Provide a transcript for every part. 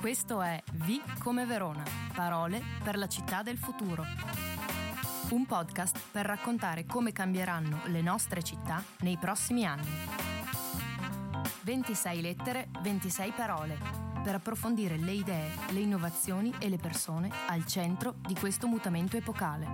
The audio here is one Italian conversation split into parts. Questo è V come Verona, parole per la città del futuro. Un podcast per raccontare come cambieranno le nostre città nei prossimi anni. 26 lettere, 26 parole, per approfondire le idee, le innovazioni e le persone al centro di questo mutamento epocale.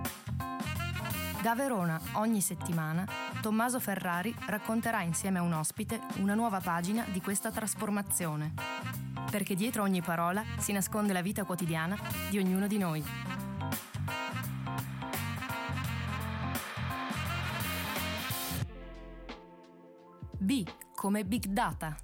Da Verona, ogni settimana, Tommaso Ferrari racconterà insieme a un ospite una nuova pagina di questa trasformazione. Perché dietro ogni parola si nasconde la vita quotidiana di ognuno di noi. B come Big Data.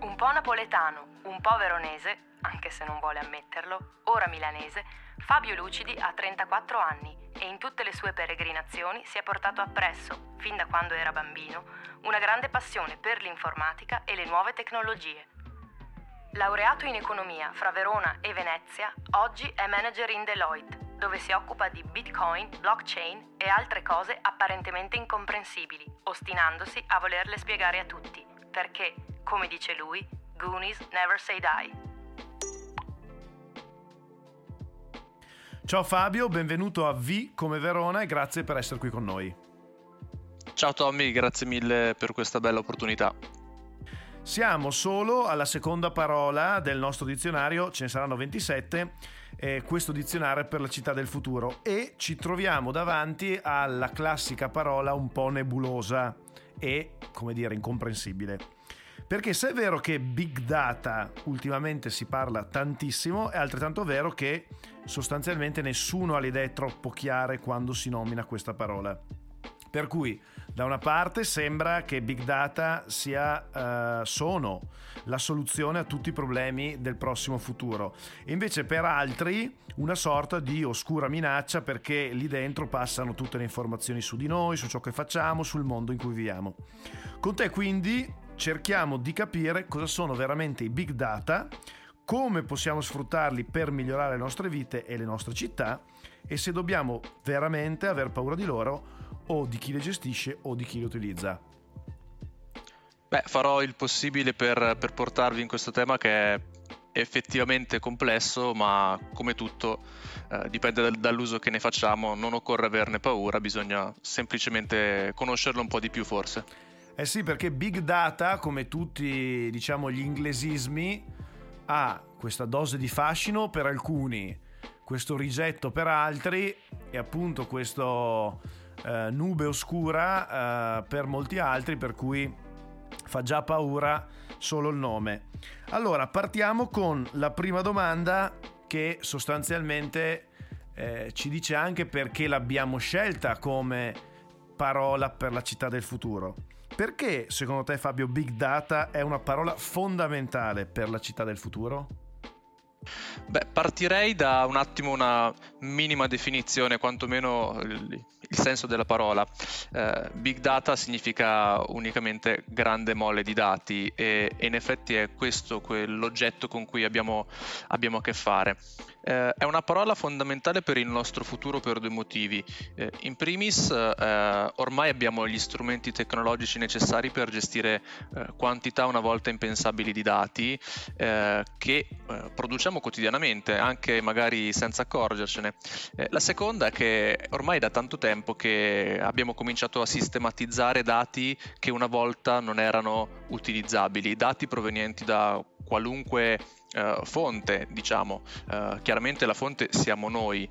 Un po' napoletano, un po' veronese, anche se non vuole ammetterlo, ora milanese, Fabio Lucidi ha 34 anni e in tutte le sue peregrinazioni si è portato appresso, fin da quando era bambino, una grande passione per l'informatica e le nuove tecnologie. Laureato in economia fra Verona e Venezia, oggi è manager in Deloitte, dove si occupa di Bitcoin, blockchain e altre cose apparentemente incomprensibili, ostinandosi a volerle spiegare a tutti, perché, come dice lui, Goonies never say die. Ciao Fabio, benvenuto a V come Verona e grazie per essere qui con noi. Ciao Tommy, grazie mille per questa bella opportunità. Siamo solo alla seconda parola del nostro dizionario, ce ne saranno 27, questo dizionario per la città del futuro, e ci troviamo davanti alla classica parola un po' nebulosa e, come dire, incomprensibile. Perché se è vero che Big Data ultimamente si parla tantissimo, è altrettanto vero che sostanzialmente nessuno ha le idee troppo chiare quando si nomina questa parola. Per cui da una parte sembra che Big Data sono la soluzione a tutti i problemi del prossimo futuro e invece per altri una sorta di oscura minaccia, perché lì dentro passano tutte le informazioni su di noi, su ciò che facciamo, sul mondo in cui viviamo. Con te quindi cerchiamo di capire cosa sono veramente i Big Data, come possiamo sfruttarli per migliorare le nostre vite e le nostre città e se dobbiamo veramente aver paura di loro o di chi le gestisce o di chi le utilizza. Beh, farò il possibile per portarvi in questo tema che è effettivamente complesso, ma come tutto dipende dall'uso che ne facciamo, non occorre averne paura, bisogna semplicemente conoscerlo un po' di più forse. Eh sì, perché Big Data, come tutti diciamo gli inglesismi, ha questa dose di fascino per alcuni, questo rigetto per altri e appunto questo nube oscura per molti altri, per cui fa già paura solo il nome. Allora partiamo con la prima domanda che sostanzialmente ci dice anche perché l'abbiamo scelta come parola per la città del futuro. Perché secondo te, Fabio, Big Data è una parola fondamentale per la città del futuro? Beh, partirei da un attimo una minima definizione, quantomeno il senso della parola. Big data significa unicamente grande mole di dati e in effetti è questo quell'oggetto con cui abbiamo a che fare. È una parola fondamentale per il nostro futuro per due motivi. In primis, ormai abbiamo gli strumenti tecnologici necessari per gestire quantità una volta impensabili di dati che produciamo quotidianamente, anche magari senza accorgercene. La seconda è che ormai da tanto tempo che abbiamo cominciato a sistematizzare dati che una volta non erano utilizzabili, dati provenienti da qualunque fonte, diciamo. Chiaramente la fonte siamo noi.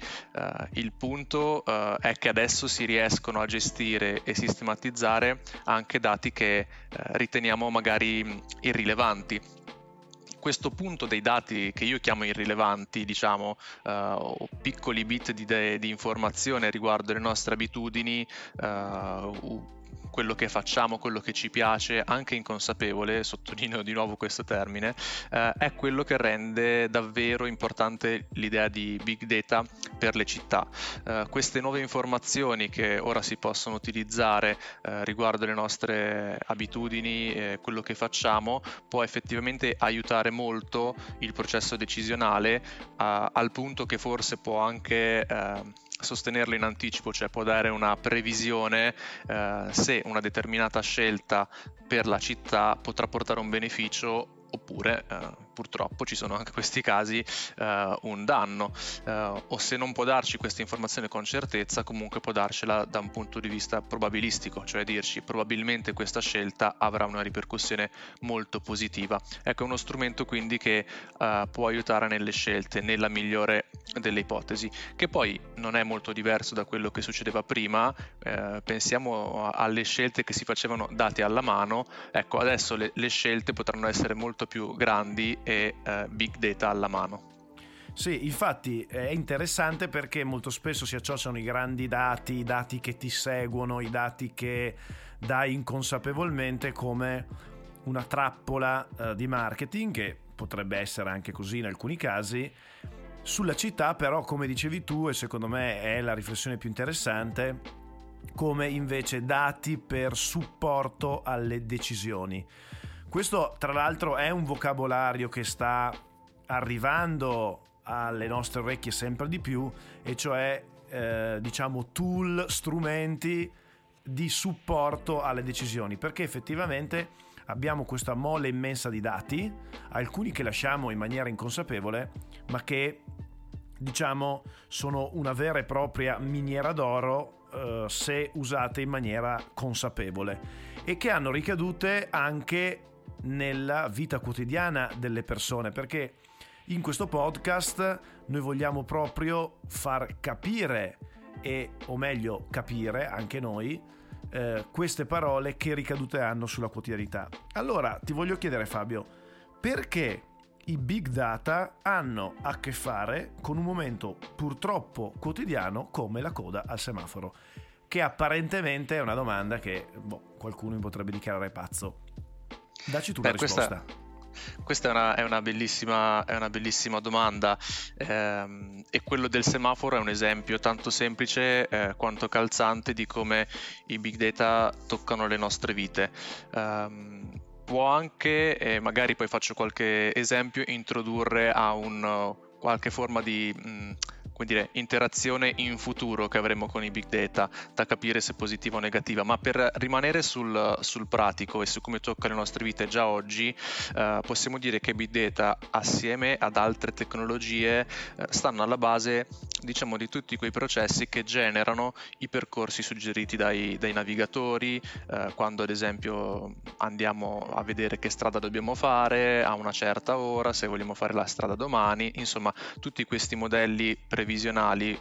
Il punto è che adesso si riescono a gestire e sistematizzare anche dati che riteniamo magari irrilevanti. Questo punto dei dati che io chiamo irrilevanti, diciamo, o piccoli bit di informazione riguardo le nostre abitudini, quello che facciamo, quello che ci piace, anche inconsapevole, sottolineo di nuovo questo termine, è quello che rende davvero importante l'idea di Big Data per le città. Queste nuove informazioni che ora si possono utilizzare riguardo le nostre abitudini, quello che facciamo, può effettivamente aiutare molto il processo decisionale, al punto che forse può anche sostenerlo in anticipo, cioè può dare una previsione se una determinata scelta per la città potrà portare un beneficio oppure purtroppo ci sono anche questi casi, un danno, o se non può darci questa informazione con certezza, comunque può darcela da un punto di vista probabilistico, cioè dirci probabilmente questa scelta avrà una ripercussione molto positiva. Ecco, è uno strumento quindi che può aiutare nelle scelte, nella migliore delle ipotesi, che poi non è molto diverso da quello che succedeva prima. Pensiamo alle scelte che si facevano date alla mano. Ecco, adesso le scelte potranno essere molto più grandi e big data alla mano. Sì, infatti è interessante perché molto spesso si associano i grandi dati, i dati che ti seguono, i dati che dai inconsapevolmente, come una trappola di marketing, che potrebbe essere anche così in alcuni casi. Sulla città però, come dicevi tu, e secondo me è la riflessione più interessante, come invece dati per supporto alle decisioni. Questo tra l'altro è un vocabolario che sta arrivando alle nostre orecchie sempre di più, e cioè diciamo tool, strumenti di supporto alle decisioni, perché effettivamente abbiamo questa mole immensa di dati, alcuni che lasciamo in maniera inconsapevole, ma che diciamo sono una vera e propria miniera d'oro se usate in maniera consapevole, e che hanno ricadute anche nella vita quotidiana delle persone, perché in questo podcast noi vogliamo proprio far capire, e o meglio capire anche noi, queste parole che ricadute hanno sulla quotidianità. Allora ti voglio chiedere, Fabio, perché i big data hanno a che fare con un momento purtroppo quotidiano come la coda al semaforo, che apparentemente è una domanda che qualcuno mi potrebbe dichiarare pazzo. Dacci tu la risposta. Questa è una bellissima domanda, e quello del semaforo è un esempio tanto semplice quanto calzante di come i big data toccano le nostre vite. Può anche, e magari poi faccio qualche esempio, introdurre a qualche forma di interazione in futuro che avremo con i big data, da capire se positiva o negativa. Ma per rimanere sul pratico e su come tocca le nostre vite già oggi, possiamo dire che big data, assieme ad altre tecnologie, stanno alla base, diciamo, di tutti quei processi che generano i percorsi suggeriti dai navigatori, quando ad esempio andiamo a vedere che strada dobbiamo fare a una certa ora, se vogliamo fare la strada domani. Insomma, tutti questi modelli previsionali,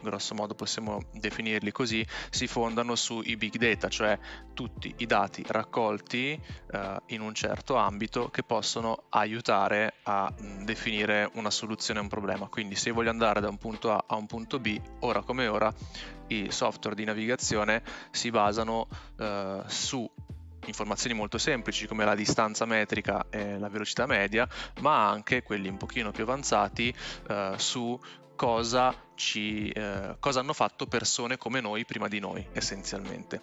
grosso modo possiamo definirli così, si fondano sui big data, cioè tutti i dati raccolti in un certo ambito che possono aiutare a definire una soluzione a un problema. Quindi se voglio andare da un punto A a un punto B, ora come ora i software di navigazione si basano su informazioni molto semplici come la distanza metrica e la velocità media, ma anche quelli un pochino più avanzati su cosa hanno fatto persone come noi prima di noi, essenzialmente,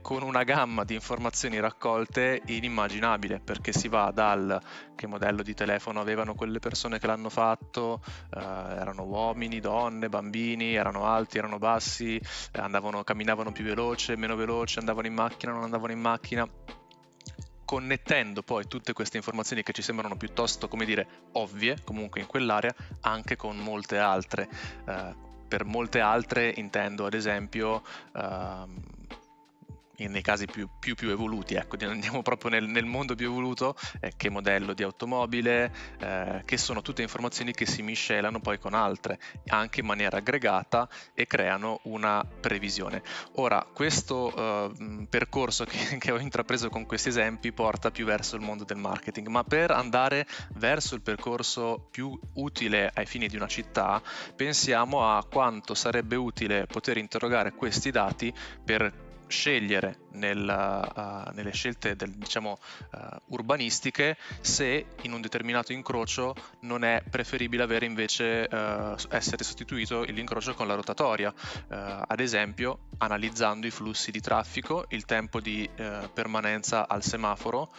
con una gamma di informazioni raccolte inimmaginabile, perché si va dal che modello di telefono avevano quelle persone che l'hanno fatto, erano uomini, donne, bambini, erano alti, erano bassi, camminavano più veloce, meno veloce, andavano in macchina, non andavano in macchina, connettendo poi tutte queste informazioni che ci sembrano piuttosto, come dire, ovvie comunque in quell'area, anche con molte altre. Per molte altre intendo ad esempio nei casi più evoluti, ecco, andiamo proprio nel mondo più evoluto, che modello di automobile, che sono tutte informazioni che si miscelano poi con altre, anche in maniera aggregata, e creano una previsione. Ora, questo percorso che ho intrapreso con questi esempi porta più verso il mondo del marketing, ma per andare verso il percorso più utile ai fini di una città, pensiamo a quanto sarebbe utile poter interrogare questi dati per scegliere nelle scelte urbanistiche, se in un determinato incrocio non è preferibile avere invece essere sostituito l'incrocio con la rotatoria, ad esempio analizzando i flussi di traffico, il tempo di permanenza al semaforo,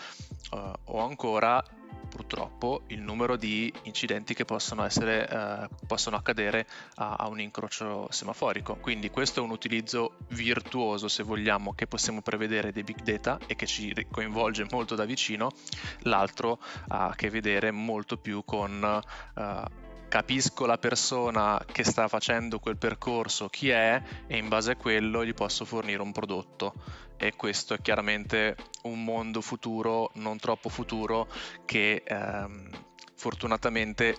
o ancora purtroppo il numero di incidenti che possono accadere a un incrocio semaforico. Quindi questo è un utilizzo virtuoso, se vogliamo, che possiamo prevedere dei big data e che ci coinvolge molto da vicino. L'altro ha a che vedere molto più con capisco la persona che sta facendo quel percorso, chi è, e in base a quello gli posso fornire un prodotto. E questo è chiaramente un mondo futuro, non troppo futuro, che fortunatamente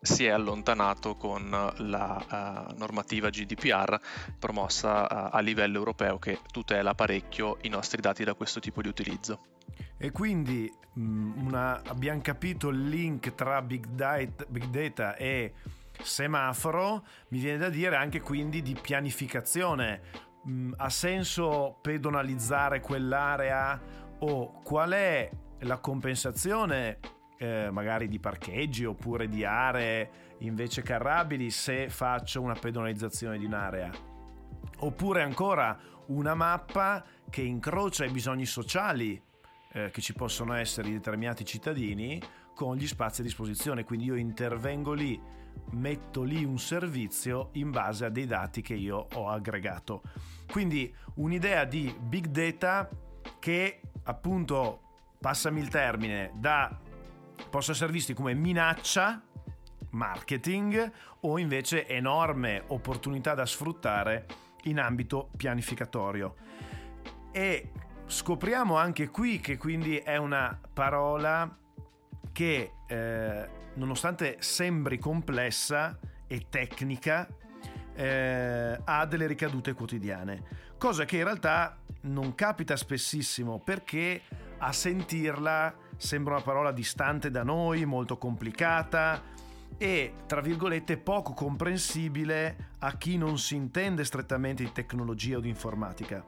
si è allontanato con la normativa GDPR promossa a livello europeo, che tutela parecchio i nostri dati da questo tipo di utilizzo. E quindi abbiamo capito il link tra big data e semaforo. Mi viene da dire anche quindi di pianificazione. Ha senso pedonalizzare quell'area, o qual è la compensazione magari di parcheggi oppure di aree invece carrabili se faccio una pedonalizzazione di un'area? Oppure ancora una mappa che incrocia i bisogni sociali che ci possono essere di determinati cittadini con gli spazi a disposizione, quindi io intervengo lì, metto lì un servizio in base a dei dati che io ho aggregato. Quindi un'idea di big data che, appunto, passami il termine, possono essere visti come minaccia, marketing, o invece enorme opportunità da sfruttare in ambito pianificatorio. E scopriamo anche qui che quindi è una parola che nonostante sembri complessa e tecnica ha delle ricadute quotidiane, cosa che in realtà non capita spessissimo, perché a sentirla sembra una parola distante da noi, molto complicata e, tra virgolette, poco comprensibile a chi non si intende strettamente di tecnologia o di informatica.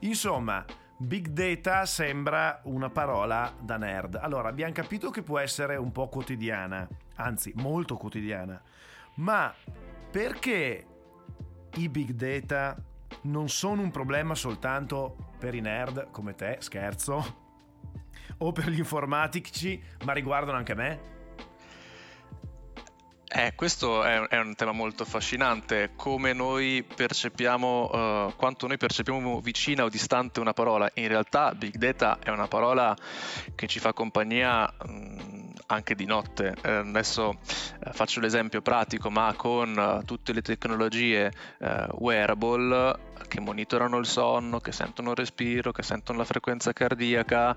Insomma, big data sembra una parola da nerd. Allora, abbiamo capito che può essere un po' quotidiana, anzi molto quotidiana, ma perché i big data non sono un problema soltanto per i nerd come te, scherzo, o per gli informatici, ma riguardano anche me? Questo è un tema molto affascinante, come noi percepiamo, quanto noi percepiamo vicina o distante una parola. In realtà big data è una parola che ci fa compagnia anche di notte. Adesso faccio l'esempio pratico, ma con tutte le tecnologie wearable che monitorano il sonno, che sentono il respiro, che sentono la frequenza cardiaca,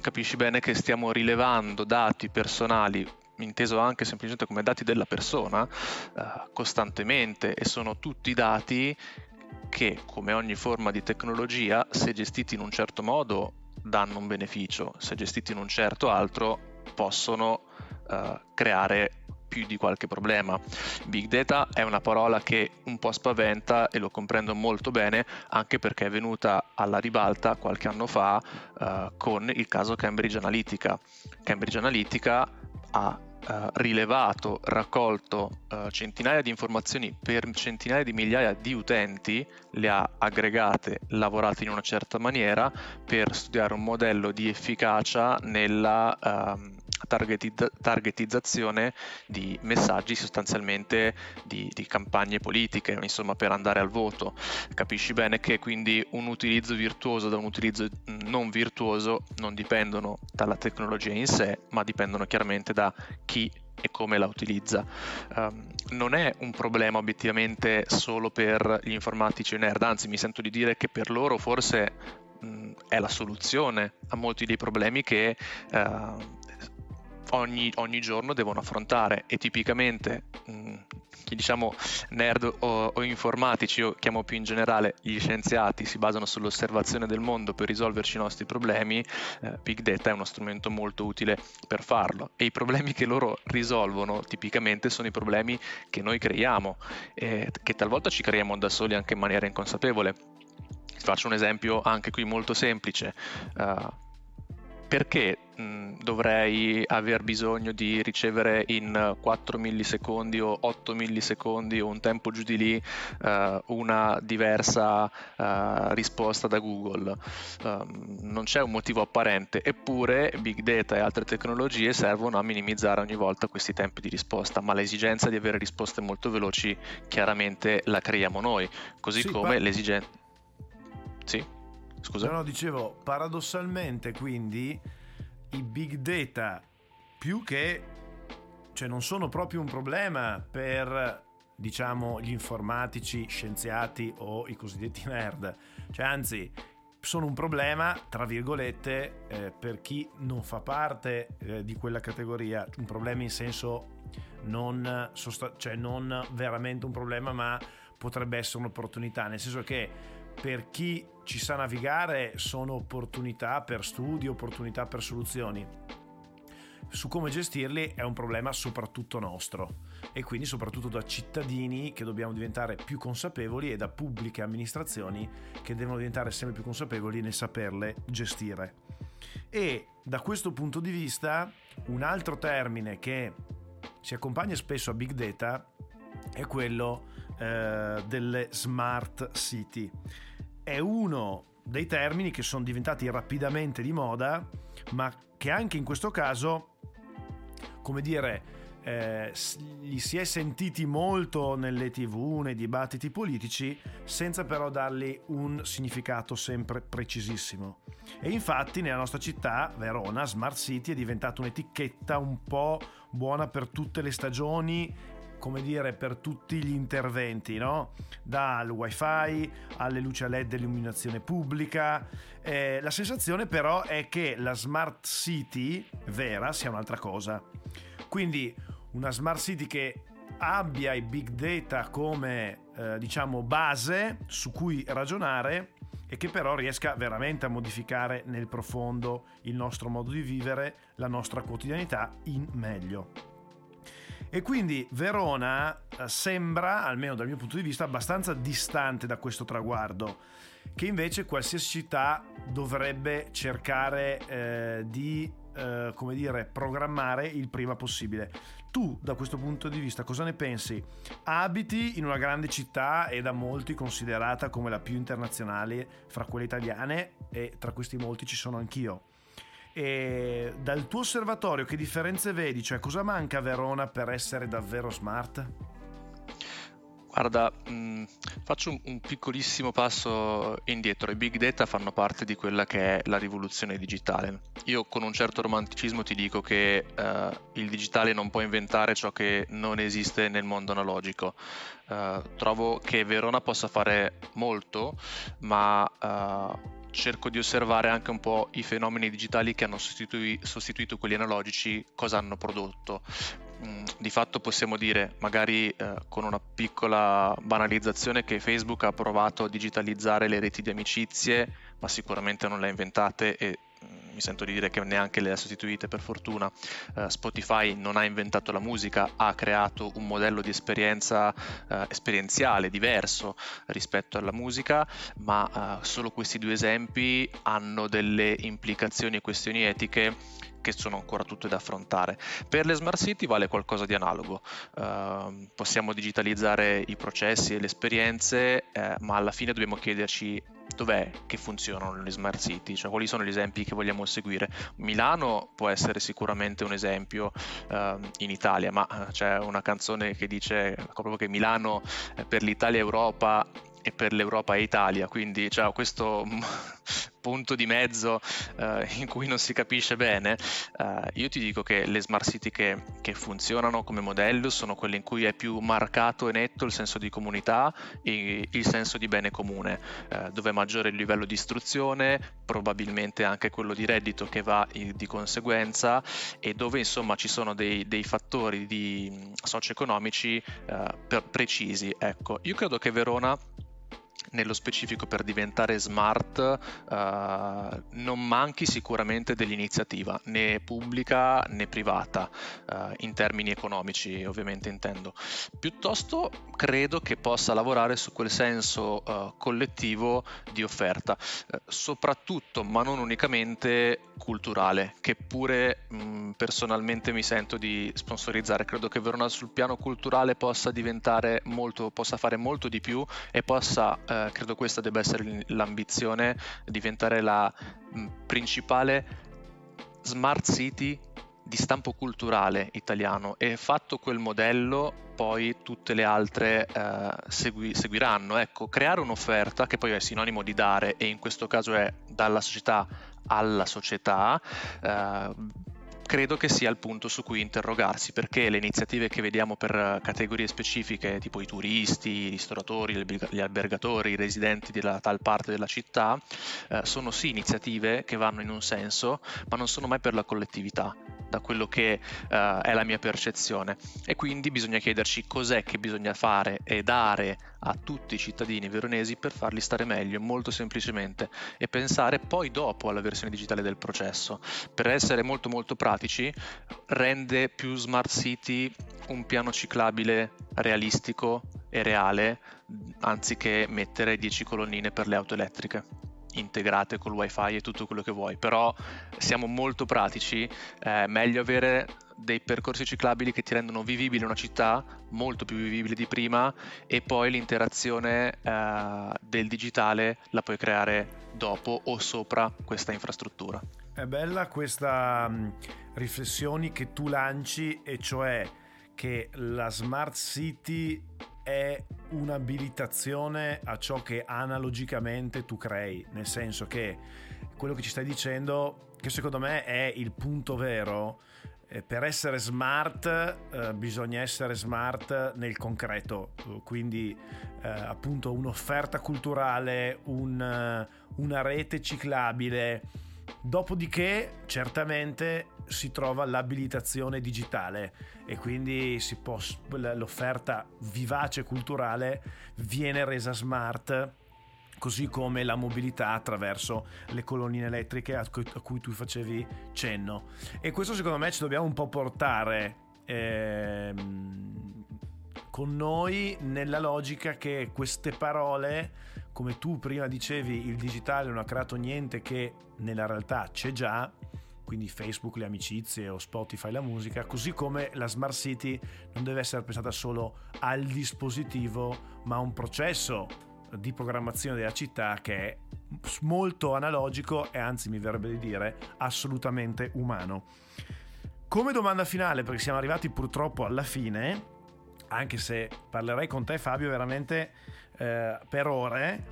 capisci bene che stiamo rilevando dati personali, inteso anche semplicemente come dati della persona, costantemente, e sono tutti dati che, come ogni forma di tecnologia, se gestiti in un certo modo danno un beneficio, se gestiti in un certo altro possono creare più di qualche problema. Big data è una parola che un po' spaventa, e lo comprendo molto bene, anche perché è venuta alla ribalta qualche anno fa con il caso Cambridge Analytica. Cambridge Analytica ha rilevato, raccolto centinaia di informazioni per centinaia di migliaia di utenti, le ha aggregate, lavorate in una certa maniera per studiare un modello di efficacia nella targetizzazione di messaggi, sostanzialmente di campagne politiche, insomma, per andare al voto. Capisci bene che quindi un utilizzo virtuoso da un utilizzo non virtuoso non dipendono dalla tecnologia in sé, ma dipendono chiaramente da chi e come la utilizza. Non è un problema obiettivamente solo per gli informatici e nerd, anzi mi sento di dire che per loro forse è la soluzione a molti dei problemi che ogni giorno devono affrontare. E tipicamente chi, diciamo, nerd o informatici, o chiamo più in generale gli scienziati, si basano sull'osservazione del mondo per risolverci i nostri problemi. Big data è uno strumento molto utile per farlo, e i problemi che loro risolvono tipicamente sono i problemi che noi creiamo, che talvolta ci creiamo da soli anche in maniera inconsapevole. Faccio un esempio anche qui molto semplice. perché dovrei aver bisogno di ricevere in 4 millisecondi o 8 millisecondi o un tempo giù di lì una diversa risposta da Google? Non c'è un motivo apparente, eppure Big Data e altre tecnologie servono a minimizzare ogni volta questi tempi di risposta, ma l'esigenza di avere risposte molto veloci chiaramente la creiamo noi, così sì, come l'esigenza... Sì? Scusa? No, dicevo, paradossalmente quindi i big data più che, cioè, non sono proprio un problema per, diciamo, gli informatici, scienziati o i cosiddetti nerd, cioè anzi sono un problema tra virgolette per chi non fa parte di quella categoria, un problema in senso non cioè non veramente un problema, ma potrebbe essere un'opportunità, nel senso che per chi ci sa navigare sono opportunità per studi, opportunità per soluzioni. Su come gestirli è un problema soprattutto nostro, e quindi soprattutto da cittadini che dobbiamo diventare più consapevoli, e da pubbliche amministrazioni che devono diventare sempre più consapevoli nel saperle gestire. E da questo punto di vista un altro termine che si accompagna spesso a big data è quello delle smart city. È uno dei termini che sono diventati rapidamente di moda, ma che anche in questo caso, come dire, li si è sentiti molto nelle TV, nei dibattiti politici, senza però dargli un significato sempre precisissimo. E infatti nella nostra città, Verona, Smart City è diventata un'etichetta un po' buona per tutte le stagioni, come dire, per tutti gli interventi, no? Dal wifi alle luci a LED dell'illuminazione pubblica. La sensazione però è che la smart city vera sia un'altra cosa, quindi una smart city che abbia i big data come diciamo base su cui ragionare, e che però riesca veramente a modificare nel profondo il nostro modo di vivere, la nostra quotidianità in meglio. E quindi Verona sembra, almeno dal mio punto di vista, abbastanza distante da questo traguardo, che invece qualsiasi città dovrebbe cercare di come dire, programmare il prima possibile. Tu, da questo punto di vista, cosa ne pensi? Abiti in una grande città e da molti considerata come la più internazionale fra quelle italiane, e tra questi molti ci sono anch'io. E dal tuo osservatorio che differenze vedi? Cioè, cosa manca a Verona per essere davvero smart? Guarda, faccio un piccolissimo passo indietro. I big data fanno parte di quella che è la rivoluzione digitale. Io con un certo romanticismo ti dico che il digitale non può inventare ciò che non esiste nel mondo analogico. Trovo che Verona possa fare molto, ma cerco di osservare anche un po' i fenomeni digitali che hanno sostituito quelli analogici, cosa hanno prodotto. Di fatto possiamo dire, magari con una piccola banalizzazione, che Facebook ha provato a digitalizzare le reti di amicizie, ma sicuramente non le ha inventate, e mi sento di dire che neanche le ha sostituite, per fortuna. Spotify non ha inventato la musica, ha creato un modello di esperienza esperienziale diverso rispetto alla musica, ma solo questi due esempi hanno delle implicazioni e questioni etiche che sono ancora tutte da affrontare. Per le smart city vale qualcosa di analogo. Possiamo digitalizzare i processi e le esperienze, ma alla fine dobbiamo chiederci dov'è che funzionano le smart city, cioè quali sono gli esempi che vogliamo seguire. Milano può essere sicuramente un esempio in Italia, ma c'è una canzone che dice proprio che Milano per l'Italia è Europa e per l'Europa è Italia, quindi c'è questo punto di mezzo in cui non si capisce bene. Io ti dico che le smart city che funzionano come modello sono quelle in cui è più marcato e netto il senso di comunità e il senso di bene comune, dove è maggiore il livello di istruzione, probabilmente anche quello di reddito che va di conseguenza, e dove insomma ci sono dei fattori di socio-economici precisi. Ecco, io credo che Verona nello specifico per diventare smart, non manchi sicuramente dell'iniziativa, né pubblica né privata, in termini economici ovviamente intendo. Piuttosto credo che possa lavorare su quel senso collettivo di offerta, soprattutto ma non unicamente culturale, che pure personalmente mi sento di sponsorizzare. Credo che Verona sul piano culturale possa diventare molto, possa fare molto di più e possa, credo questa debba essere l'ambizione, diventare la principale smart city di stampo culturale italiano, e fatto quel modello poi tutte le altre seguiranno. Ecco, creare un'offerta che poi è sinonimo di dare, e in questo caso è dalla società alla società, credo che sia il punto su cui interrogarsi, perché le iniziative che vediamo per categorie specifiche, tipo i turisti, i ristoratori, gli albergatori, i residenti della tal parte della città, sono sì iniziative che vanno in un senso, ma non sono mai per la collettività, da quello che è la mia percezione. E quindi bisogna chiederci cos'è che bisogna fare e dare a tutti i cittadini veronesi per farli stare meglio, molto semplicemente, e pensare poi dopo alla versione digitale del processo. Per essere molto molto pratici, rende più smart city un piano ciclabile realistico e reale, anziché mettere 10 colonnine per le auto elettriche integrate col wifi e tutto quello che vuoi. Però siamo molto pratici, meglio avere dei percorsi ciclabili che ti rendono vivibile una città, molto più vivibile di prima, e poi l'interazione del digitale la puoi creare dopo o sopra questa infrastruttura. È bella questa riflessione che tu lanci, e cioè che la smart city è un'abilitazione a ciò che analogicamente tu crei, nel senso che quello che ci stai dicendo, che secondo me è il punto vero, per essere smart bisogna essere smart nel concreto, quindi appunto un'offerta culturale, una rete ciclabile, dopodiché certamente si trova l'abilitazione digitale, e quindi l'offerta vivace culturale viene resa smart, così come la mobilità attraverso le colonnine elettriche a cui tu facevi cenno. E questo secondo me ci dobbiamo un po' portare con noi, nella logica che queste parole, come tu prima dicevi, il digitale non ha creato niente che nella realtà c'è già, quindi Facebook le amicizie o Spotify la musica, così come la smart city non deve essere pensata solo al dispositivo, ma a un processo di programmazione della città che è molto analogico, e anzi mi verrebbe di dire assolutamente umano. Come domanda finale, perché siamo arrivati purtroppo alla fine, anche se parlerei con te Fabio veramente per ore,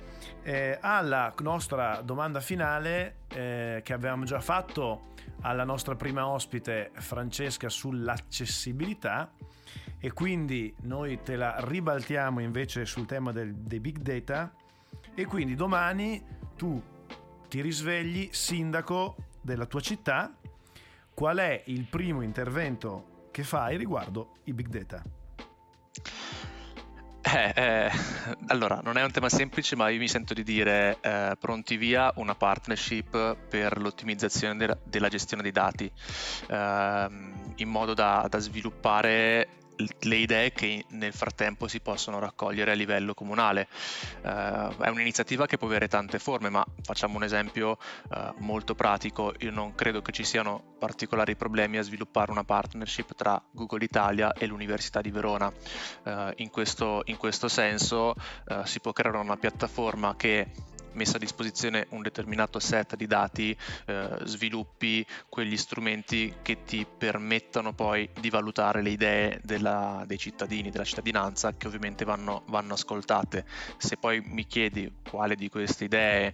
alla nostra domanda finale che avevamo già fatto alla nostra prima ospite Francesca sull'accessibilità, e quindi noi te la ribaltiamo invece sul tema dei big data. E quindi domani tu ti risvegli sindaco della tua città, qual è il primo intervento che fai riguardo i big data? Allora, non è un tema semplice, ma io mi sento di dire pronti via una partnership per l'ottimizzazione della gestione dei dati, in modo da sviluppare le idee che nel frattempo si possono raccogliere a livello comunale. È un'iniziativa che può avere tante forme, ma facciamo un esempio molto pratico. Io non credo che ci siano particolari problemi a sviluppare una partnership tra Google Italia e l'Università di Verona. In questo senso si può creare una piattaforma che, messa a disposizione un determinato set di dati, sviluppi quegli strumenti che ti permettano poi di valutare le idee dei cittadini, della cittadinanza, che ovviamente vanno ascoltate. Se poi mi chiedi quale di queste idee,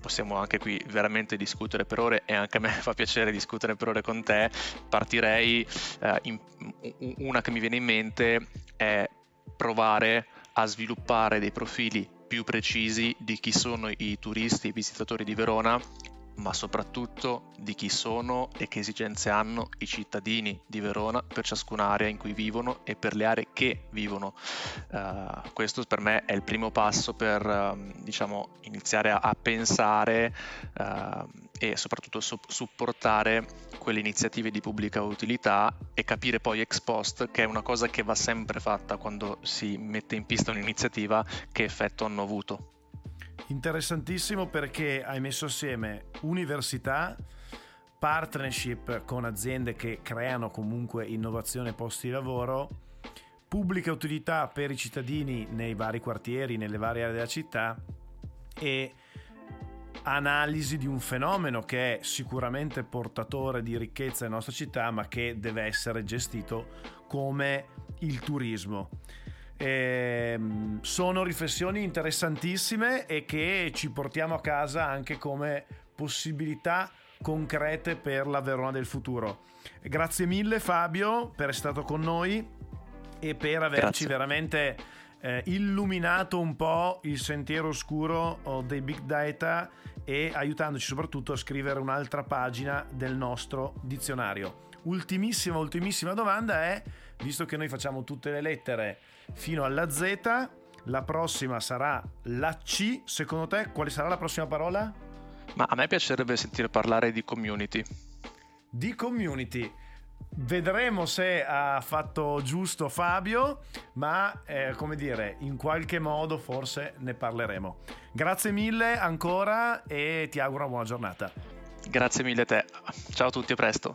possiamo anche qui veramente discutere per ore, e anche a me fa piacere discutere per ore con te. Partirei, una che mi viene in mente è provare a sviluppare dei profili più precisi di chi sono i turisti e i visitatori di Verona, ma soprattutto di chi sono e che esigenze hanno i cittadini di Verona per ciascuna area in cui vivono e per le aree che vivono. Questo per me è il primo passo per iniziare a pensare e soprattutto supportare quelle iniziative di pubblica utilità e capire poi ex post, che è una cosa che va sempre fatta quando si mette in pista un'iniziativa, che effetto hanno avuto. Interessantissimo, perché hai messo assieme università, partnership con aziende che creano comunque innovazione e posti di lavoro, pubblica utilità per i cittadini nei vari quartieri, nelle varie aree della città, e analisi di un fenomeno che è sicuramente portatore di ricchezza nella nostra città, ma che deve essere gestito come il turismo. Sono riflessioni interessantissime e che ci portiamo a casa anche come possibilità concrete per la Verona del futuro. Grazie mille Fabio per essere stato con noi e per averci veramente illuminato un po' il sentiero oscuro dei big data e aiutandoci soprattutto a scrivere un'altra pagina del nostro dizionario. Ultimissima domanda è, visto che noi facciamo tutte le lettere fino alla Z, la prossima sarà la C. Secondo te quale sarà la prossima parola? Ma a me piacerebbe sentire parlare di community. Vedremo se ha fatto giusto Fabio, ma in qualche modo forse ne parleremo. Grazie mille ancora e ti auguro una buona giornata. Grazie mille a te. Ciao a tutti, a presto.